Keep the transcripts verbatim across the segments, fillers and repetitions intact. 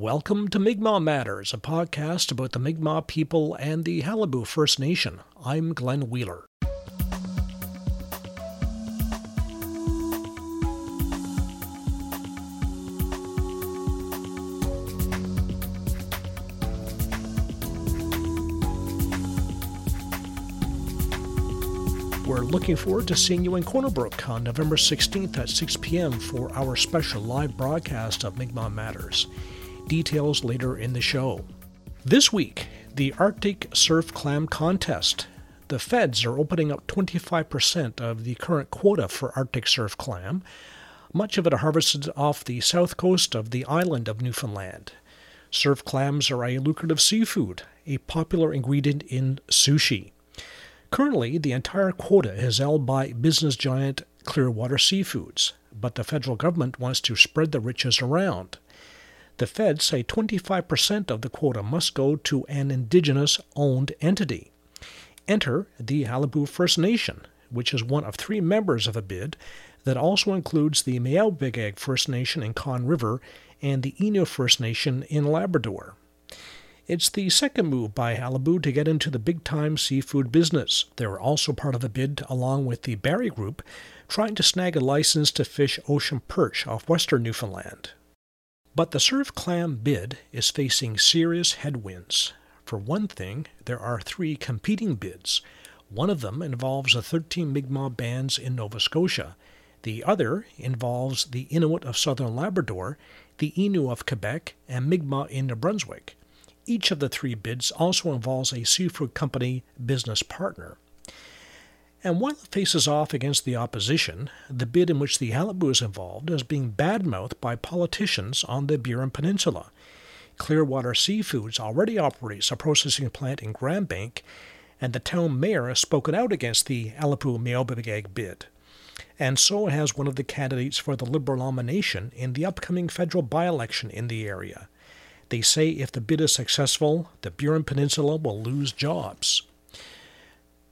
Welcome to Mi'kmaq Matters, a podcast about the Mi'kmaq people and the Halibut First Nation. I'm Glenn Wheeler. We're looking forward to seeing you in Corner Brook on November sixteenth at six p.m. for our special live broadcast of Mi'kmaq Matters. Details later in the show. This week, the Arctic Surf Clam Contest. The feds are opening up twenty-five percent of the current quota for Arctic surf clam. Much of it harvested off the south coast of the island of Newfoundland. Surf clams are a lucrative seafood, a popular ingredient in sushi. Currently, the entire quota is held by business giant Clearwater Seafoods, but the federal government wants to spread the riches around. The feds say twenty-five percent of the quota must go to an Indigenous-owned entity. Enter the Halibut First Nation, which is one of three members of a bid that also includes the Miawpukek First Nation in Con River and the Eno First Nation in Labrador. It's the second move by Halibut to get into the big-time seafood business. They were also part of a bid, along with the Barry Group, trying to snag a license to fish ocean perch off western Newfoundland. But the surf clam bid is facing serious headwinds. For one thing, there are three competing bids. One of them involves the thirteen Mi'kmaq bands in Nova Scotia. The other involves the Inuit of southern Labrador, the Innu of Quebec, and Mi'kmaq in New Brunswick. Each of the three bids also involves a seafood company business partner. And while it faces off against the opposition, the bid in which the Halibut is involved is being badmouthed by politicians on the Burin Peninsula. Clearwater Seafoods already operates a processing plant in Grand Bank, and the town mayor has spoken out against the Halibut Miawpukek bid. And so has one of the candidates for the Liberal nomination in the upcoming federal by-election in the area. They say if the bid is successful, the Burin Peninsula will lose jobs.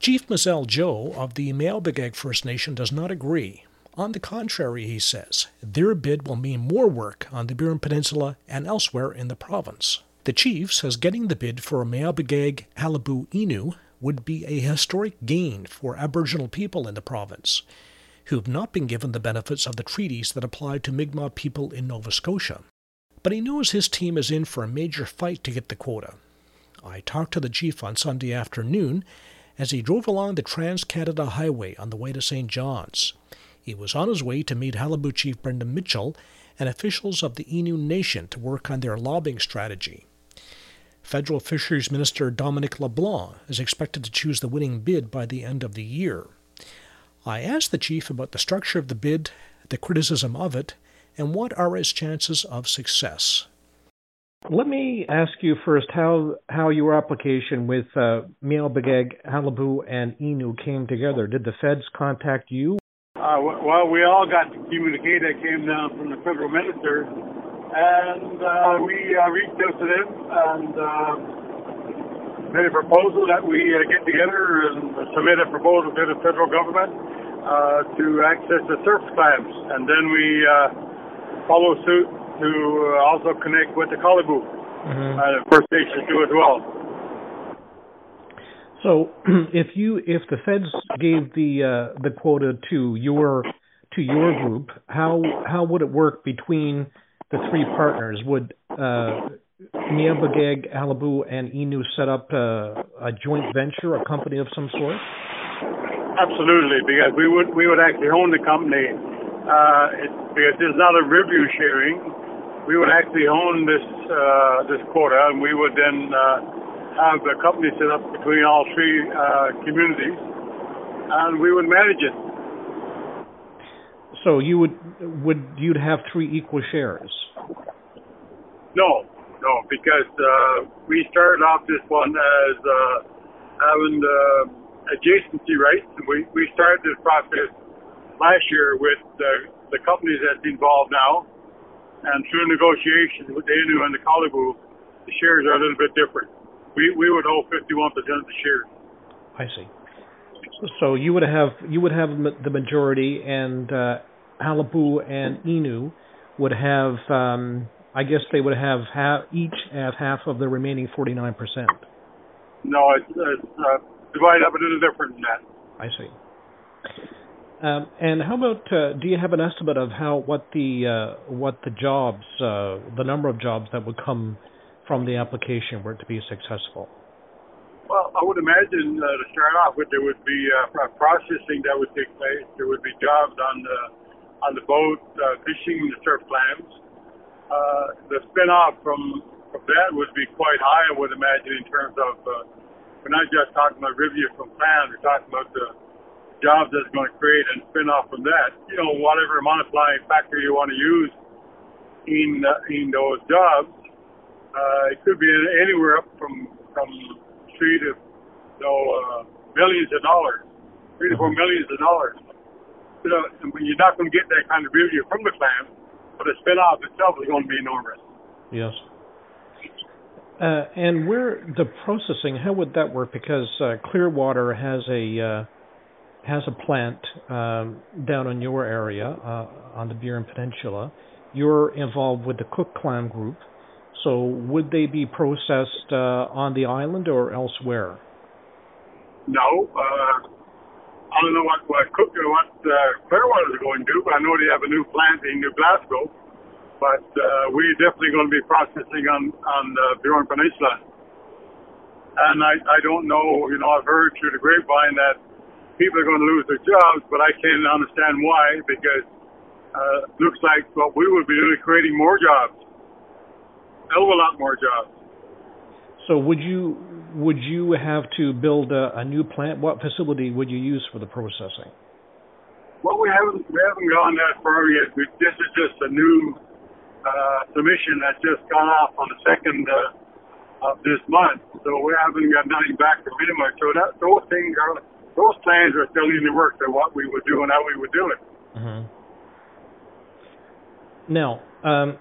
Chief Mazel Joe of the Miawpukek First Nation does not agree. On the contrary, he says, their bid will mean more work on the Burin Peninsula and elsewhere in the province. The chief says getting the bid for a Miawpukek Halibut Innu would be a historic gain for Aboriginal people in the province, who have not been given the benefits of the treaties that apply to Mi'kmaq people in Nova Scotia. But he knows his team is in for a major fight to get the quota. I talked to the chief on Sunday afternoon as he drove along the Trans-Canada Highway on the way to Saint John's. He was on his way to meet Halibut Chief Brendan Mitchell and officials of the Innu Nation to work on their lobbying strategy. Federal Fisheries Minister Dominic LeBlanc is expected to choose the winning bid by the end of the year. I asked the chief about the structure of the bid, the criticism of it, and what are its chances of success? Let me ask you first how how your application with uh, Miawpukek, Halibut, and Innu came together. Did the feds contact you? Uh, well, we all got the communique that came down from the federal minister, and uh, we uh, reached out to them and uh, made a proposal that we uh, get together and submit a proposal to the federal government uh, to access the surf clams, and then we. Uh, follow suit to also connect with the Qalipu mm-hmm. uh, First Nation too as well. So, if you if the feds gave the uh, the quota to your to your group, how how would it work between the three partners? Would uh, Miawpukek, Halibut, and Innu set up a, a joint venture, a company of some sort? Absolutely, because we would we would actually own the company. Uh, it, because there's not a revenue sharing, we would actually own this uh, this quota, and we would then uh, have a company set up between all three uh, communities, and we would manage it. So you would would you'd have three equal shares? No, no, because uh, we started off this one as uh, having uh, adjacency rights. We we started this process last year with uh, the companies that's involved now, and through negotiation with the Innu and the Qalipu, the shares are a little bit different. We we would hold fifty-one percent of the shares. I see. So you would have you would have the majority, and uh, Halibut and Innu would have um, I guess they would have half, each have half of the remaining forty-nine percent. No, it's, it's uh, divided up into different nets. I see. Um, and how about? Uh, do you have an estimate of how what the uh, what the jobs, uh, the number of jobs that would come from the application were it to be successful? Well, I would imagine uh, to start off with, there would be uh, processing that would take place. There would be jobs on the on the boat, uh, fishing the surf clams. Uh, the spin-off from from that would be quite high, I would imagine, in terms of uh, we're not just talking about revenue from clams, we're talking about the jobs that's going to create and spin off from that, you know, whatever multiplying factor you want to use in uh, in those jobs, uh, it could be anywhere up from from three to you know uh, millions of dollars, three to four millions of dollars. You know, I mean, you're not going to get that kind of revenue from the clam, but the spin off itself is going to be enormous. Yes. Uh, and where the processing, how would that work? Because uh, Clearwater has a uh has a plant um, down in your area, uh, on the Burin Peninsula. You're involved with the Cook Clan group, so would they be processed uh, on the island or elsewhere? No. Uh, I don't know what, what Cook or what uh, Clearwater is going to do, but I know they have a new plant in New Glasgow, but uh, we're definitely going to be processing on, on the Burin Peninsula. And I, I don't know, you know, I've heard through the grapevine that people are going to lose their jobs, but I can't understand why, because uh, it looks like what we would be doing is creating more jobs, a hell of a lot more jobs. So would you would you have to build a, a new plant? What facility would you use for the processing? Well, we haven't we haven't gone that far yet. We, this is just a new uh, submission that's just gone off on the second uh, of this month, so we haven't got nothing back from minimum. So that those things are. Those plans are still in the works of what we would do and how we would do it. Mm-hmm. Now, um,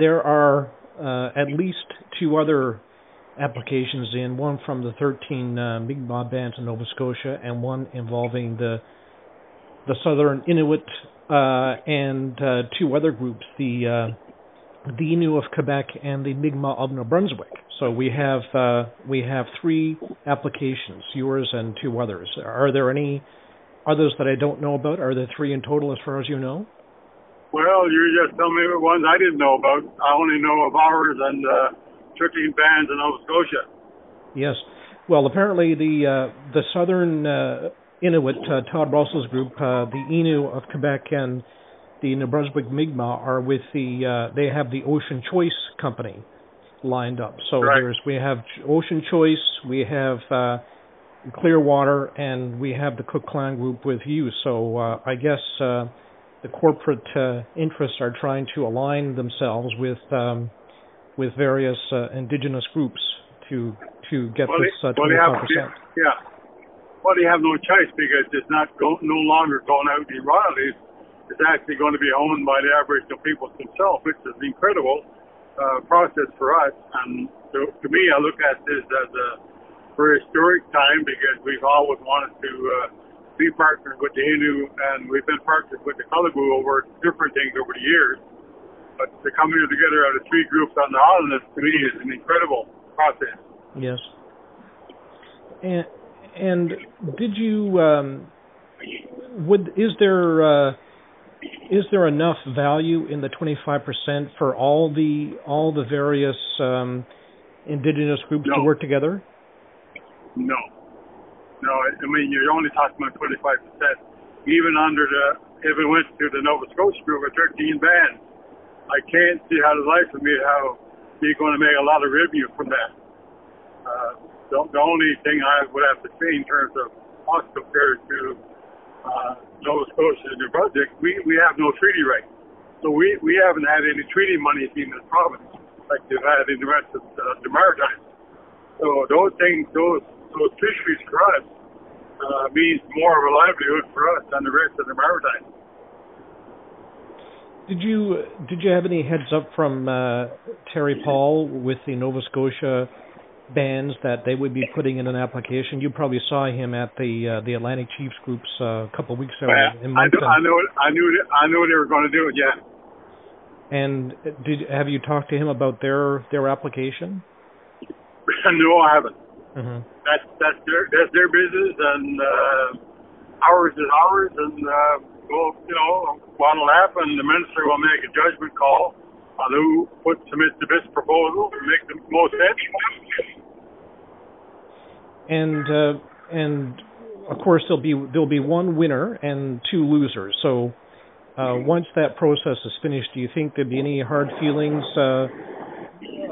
there are uh, at least two other applications in, one from the thirteen uh, Mi'kmaq bands in Nova Scotia and one involving the the Southern Inuit uh, and uh, two other groups, the uh, the Innu of Quebec and the Mi'kmaq of New Brunswick. So we have uh, we have three applications, yours and two others. Are there any others that I don't know about? Are there three in total, as far as you know? Well, you just tell me the ones I didn't know about. I only know of ours and uh, thirteen bands in Nova Scotia. Yes. Well, apparently the uh, the Southern uh, Inuit, uh, Todd Russell's group, uh, the Innu of Quebec and the New Brunswick Mi'kmaq are with the uh, they have the Ocean Choice company lined up. So right. There's we have Ocean Choice, we have uh, Clearwater, and we have the Cook Clan group with you. So uh, I guess uh, the corporate uh, interests are trying to align themselves with um, with various uh, indigenous groups to to get well, this uh, twenty-five percent. Well, they have, yeah. Well, they have no choice because it's not go, no longer going out in royalties. It's actually going to be owned by the Aboriginal people themselves, which is incredible. Uh, process for us, and to, to me, I look at this as a very historic time because we've always wanted to uh, be partnered with the Innu, and we've been partnered with the Qalipu over different things over the years. But the coming together of the three groups on the island, to me, is an incredible process. Yes. And and did you um, would is there? Uh, Is there enough value in the twenty-five percent for all the all the various um, indigenous groups no. to work together? No, no. I mean, you're only talking about twenty-five percent. Even under the, if it went to the Nova Scotia group of thirteen bands, I can't see how the life of me how they're going to make a lot of revenue from that. Uh, the, the only thing I would have to say in terms of us compared to. Uh, Nova Scotia and New Brunswick, we, we have no treaty rights. So we, we haven't had any treaty money in this province like they've had in the rest of uh, the Maritimes. So those things, those those fisheries for us uh, means more of a livelihood for us than the rest of the Maritimes. Did you did you have any heads up from uh, Terry Paul with the Nova Scotia bands that they would be putting in an application? You probably saw him at the uh, the Atlantic Chiefs groups uh, a couple of weeks ago. Yeah, in Moncton. I knew I knew I knew they were going to do it. Yeah. And did have you talked to him about their their application? No, I haven't. Mm-hmm. That's that's their that's their business, and uh, ours is ours. And uh, we'll you know one lap, and the minister will make a judgment call on who puts submits the best proposal to make the most sense. And uh, and of course there'll be there'll be one winner and two losers. So. Uh, once that process is finished, do you think there'd be any hard feelings uh,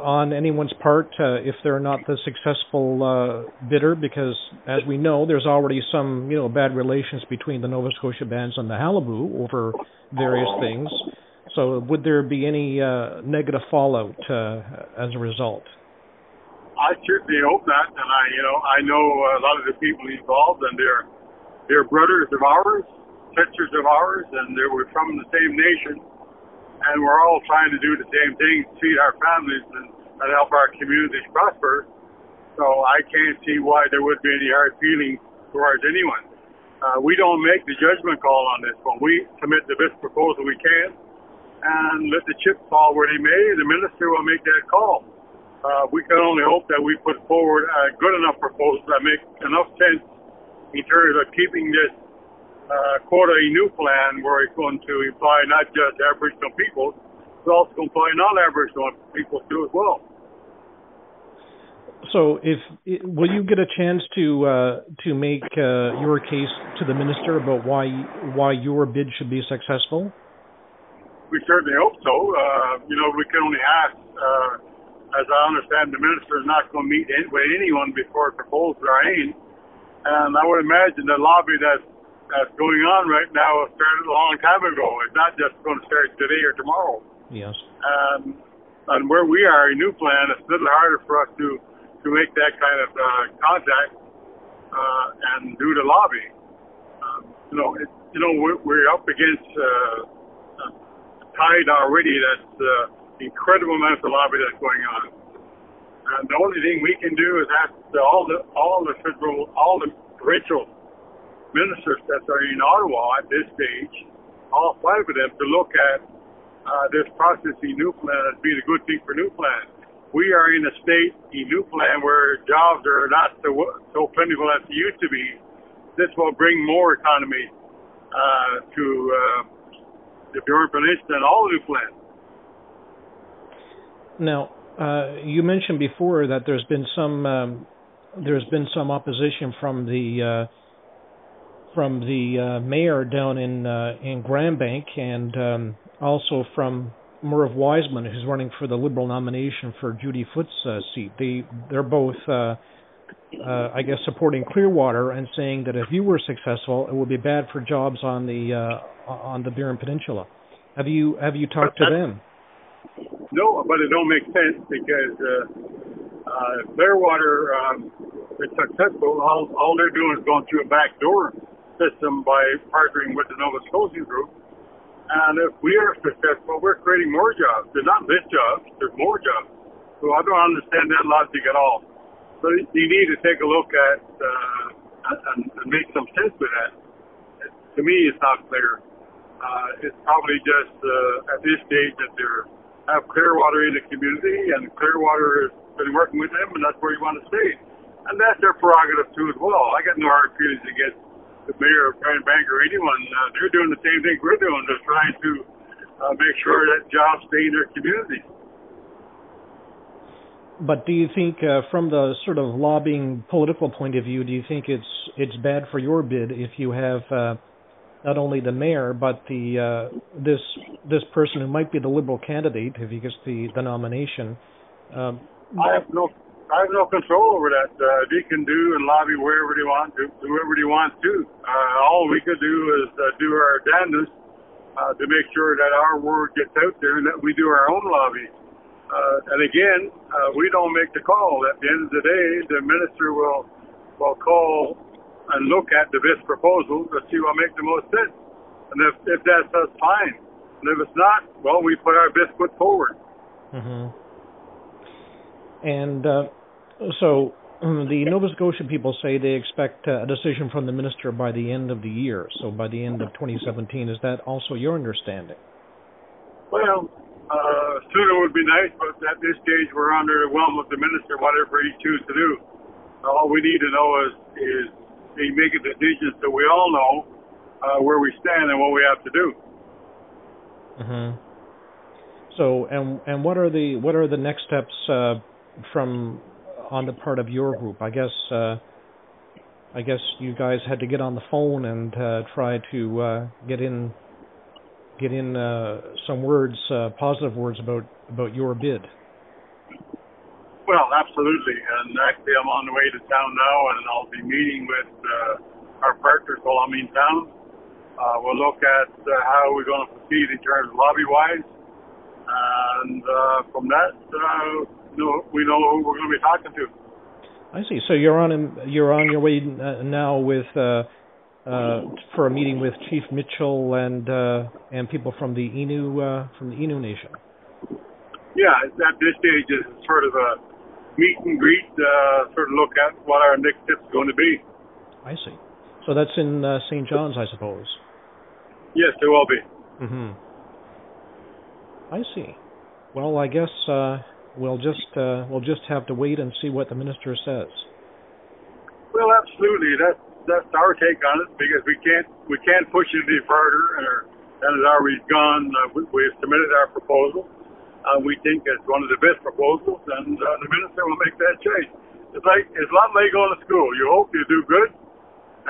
on anyone's part uh, if they're not the successful uh, bidder? Because, as we know, there's already some, you know, bad relations between the Nova Scotia bands and the Halibut over various things. So would there be any uh, negative fallout uh, as a result? I certainly hope not, and I, you know, I know a lot of the people involved, and they're they're brothers of ours. Sisters of ours, and they were from the same nation, and we're all trying to do the same thing, feed our families and, and help our communities prosper. So I can't see why there would be any hard feelings towards anyone. Uh, we don't make the judgment call on this, but we submit the best proposal we can and let the chips fall where they may. The minister will make that call. Uh, we can only hope that we put forward a good enough proposal that makes enough sense in terms of keeping this Uh, quota Inu plan, where it's going to imply not just Aboriginal people, it's also going to imply non-Aboriginal people too as well. So, if will you get a chance to uh, to make uh, your case to the minister about why why your bid should be successful? We certainly hope so. Uh, you know, we can only ask. Uh, as I understand, the minister is not going to meet with anyone before it proposed our aim, and I would imagine the lobby that's that's going on right now started a long time ago. It's not just going to start today or tomorrow. Yes. Um, and where we are, in New Plan, it's a little harder for us to, to make that kind of uh, contact uh, and do the lobby. Um, you know, it, you know, we're, we're up against uh, a tide already. That's uh, incredible amount of lobby that's going on. And the only thing we can do is ask all the all the federal all the provincial ministers that are in Ottawa at this stage, all five of them, to look at uh, this process in New Plan as being a good thing for New Plan. We are in a state in New Plan where jobs are not so, so plentiful as they used to be. This will bring more economy uh, to uh, the Burin Peninsula and all New Plan. Now, uh, you mentioned before that there's been some um, there's been some opposition from the uh, from the uh, mayor down in uh, in Grand Bank, and um, also from Merv Wiseman, who's running for the Liberal nomination for Judy Foote's uh, seat. They, they're both, uh, uh, I guess, supporting Clearwater and saying that if you were successful, it would be bad for jobs on the uh, on the Burin Peninsula. Have you have you talked to them? No, but it don't make sense because uh, uh, Clearwater um, is successful. All, all they're doing is going through a back door system by partnering with the Nova Scotia group, and if we are successful, we're creating more jobs. They're not this jobs, there's more jobs. So I don't understand that logic at all. So you need to take a look at uh, and, and make some sense with that. It, to me, it's not clear. Uh, it's probably just uh, at this stage that they have Clearwater in the community, and Clearwater has been working with them, and that's where you want to stay. And that's their prerogative too as well. I got no hard feelings against the mayor of Grand Bank or anyone. Uh, they're doing the same thing we're doing. They're trying to uh, make sure that jobs stay in their community. But do you think, uh, from the sort of lobbying political point of view, do you think it's it's bad for your bid if you have uh, not only the mayor but the uh, this this person who might be the Liberal candidate if he gets the the nomination? Um, I have no. I have no control over that. Uh, they can do and lobby wherever they want to, whoever they want to. Uh, all we could do is uh, do our damnedest uh, to make sure that our word gets out there and that we do our own lobby. Uh, and again, uh, we don't make the call. At the end of the day, the minister will will call and look at the best proposal to see what makes the most sense. And if, if that's us, fine. And if it's not, well, we put our best foot forward. Mm-hmm. And Uh... So the Nova Scotian people say they expect a decision from the minister by the end of the year. So by the end of twenty seventeen, is that also your understanding? Well, sooner would be nice, but at this stage, we're under the whim of the minister, whatever he chooses to do. All we need to know is, is he make a decision so we all know uh, where we stand and what we have to do. Mm-hmm. So, and and what are the what are the next steps uh, from on the part of your group? I guess uh, I guess you guys had to get on the phone and uh, try to uh, get in get in uh, some words, uh, positive words about about your bid. Well, absolutely, and actually, I'm on the way to town now, and I'll be meeting with uh, our partners while I'm in town. Uh, we'll look at uh, how we're going to proceed in terms of lobby-wise. And uh, from that, uh, we know who we're going to be talking to. I see. So you're on you're on your way now with uh, uh, for a meeting with Chief Mitchell and uh, and people from the Innu uh, from the Innu Nation. Yeah, at this stage is sort of a meet and greet, uh, sort of look at what our next steps are going to be. I see. So that's in uh, Saint John's, I suppose. Yes, there will be. Mm-hmm. I see. Well, I guess uh, we'll just uh, we'll just have to wait and see what the minister says. Well, absolutely. That's that's our take on it because we can't we can't push it any further. That has already gone. Uh, we, we've submitted our proposal. Uh, we think it's one of the best proposals, and uh, the minister will make that change. It's like it's a lot like going to school. You hope you do good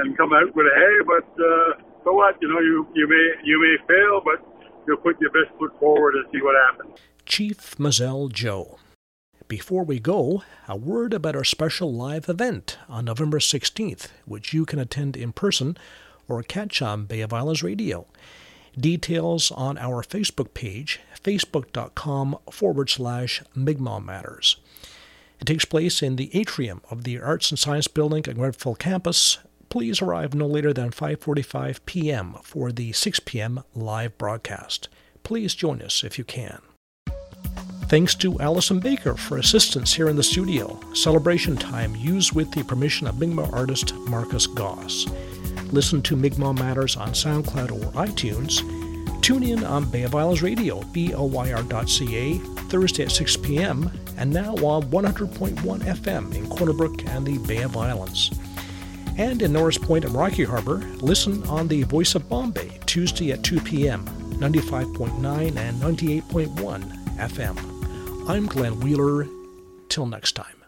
and come out with a hey, but uh, so what? You know, you you may you may fail, but you'll put your best foot forward and see what happens. Chief Mazel Joe. Before we go, a word about our special live event on November sixteenth, which you can attend in person or catch on Bay of Islands Radio. Details on our Facebook page, facebook.com forward slash Mi'kmaq Matters. It takes place in the atrium of the Arts and Science Building at Grenfell Campus. Please arrive no later than five forty-five p.m. for the six p.m. live broadcast. Please join us if you can. Thanks to Allison Baker for assistance here in the studio. Celebration time used with the permission of Mi'kmaq artist Marcus Goss. Listen to Mi'kmaq Matters on SoundCloud or iTunes. Tune in on Bay of Islands Radio, B O Y R dot C A, Thursday at six p.m. and now on one hundred point one F M in Corner Brook and the Bay of Islands. And in Norris Point and Rocky Harbour, listen on the Voice of Bombay, Tuesday at two p.m., ninety-five point nine and ninety-eight point one F M. I'm Glenn Wheeler. Till next time.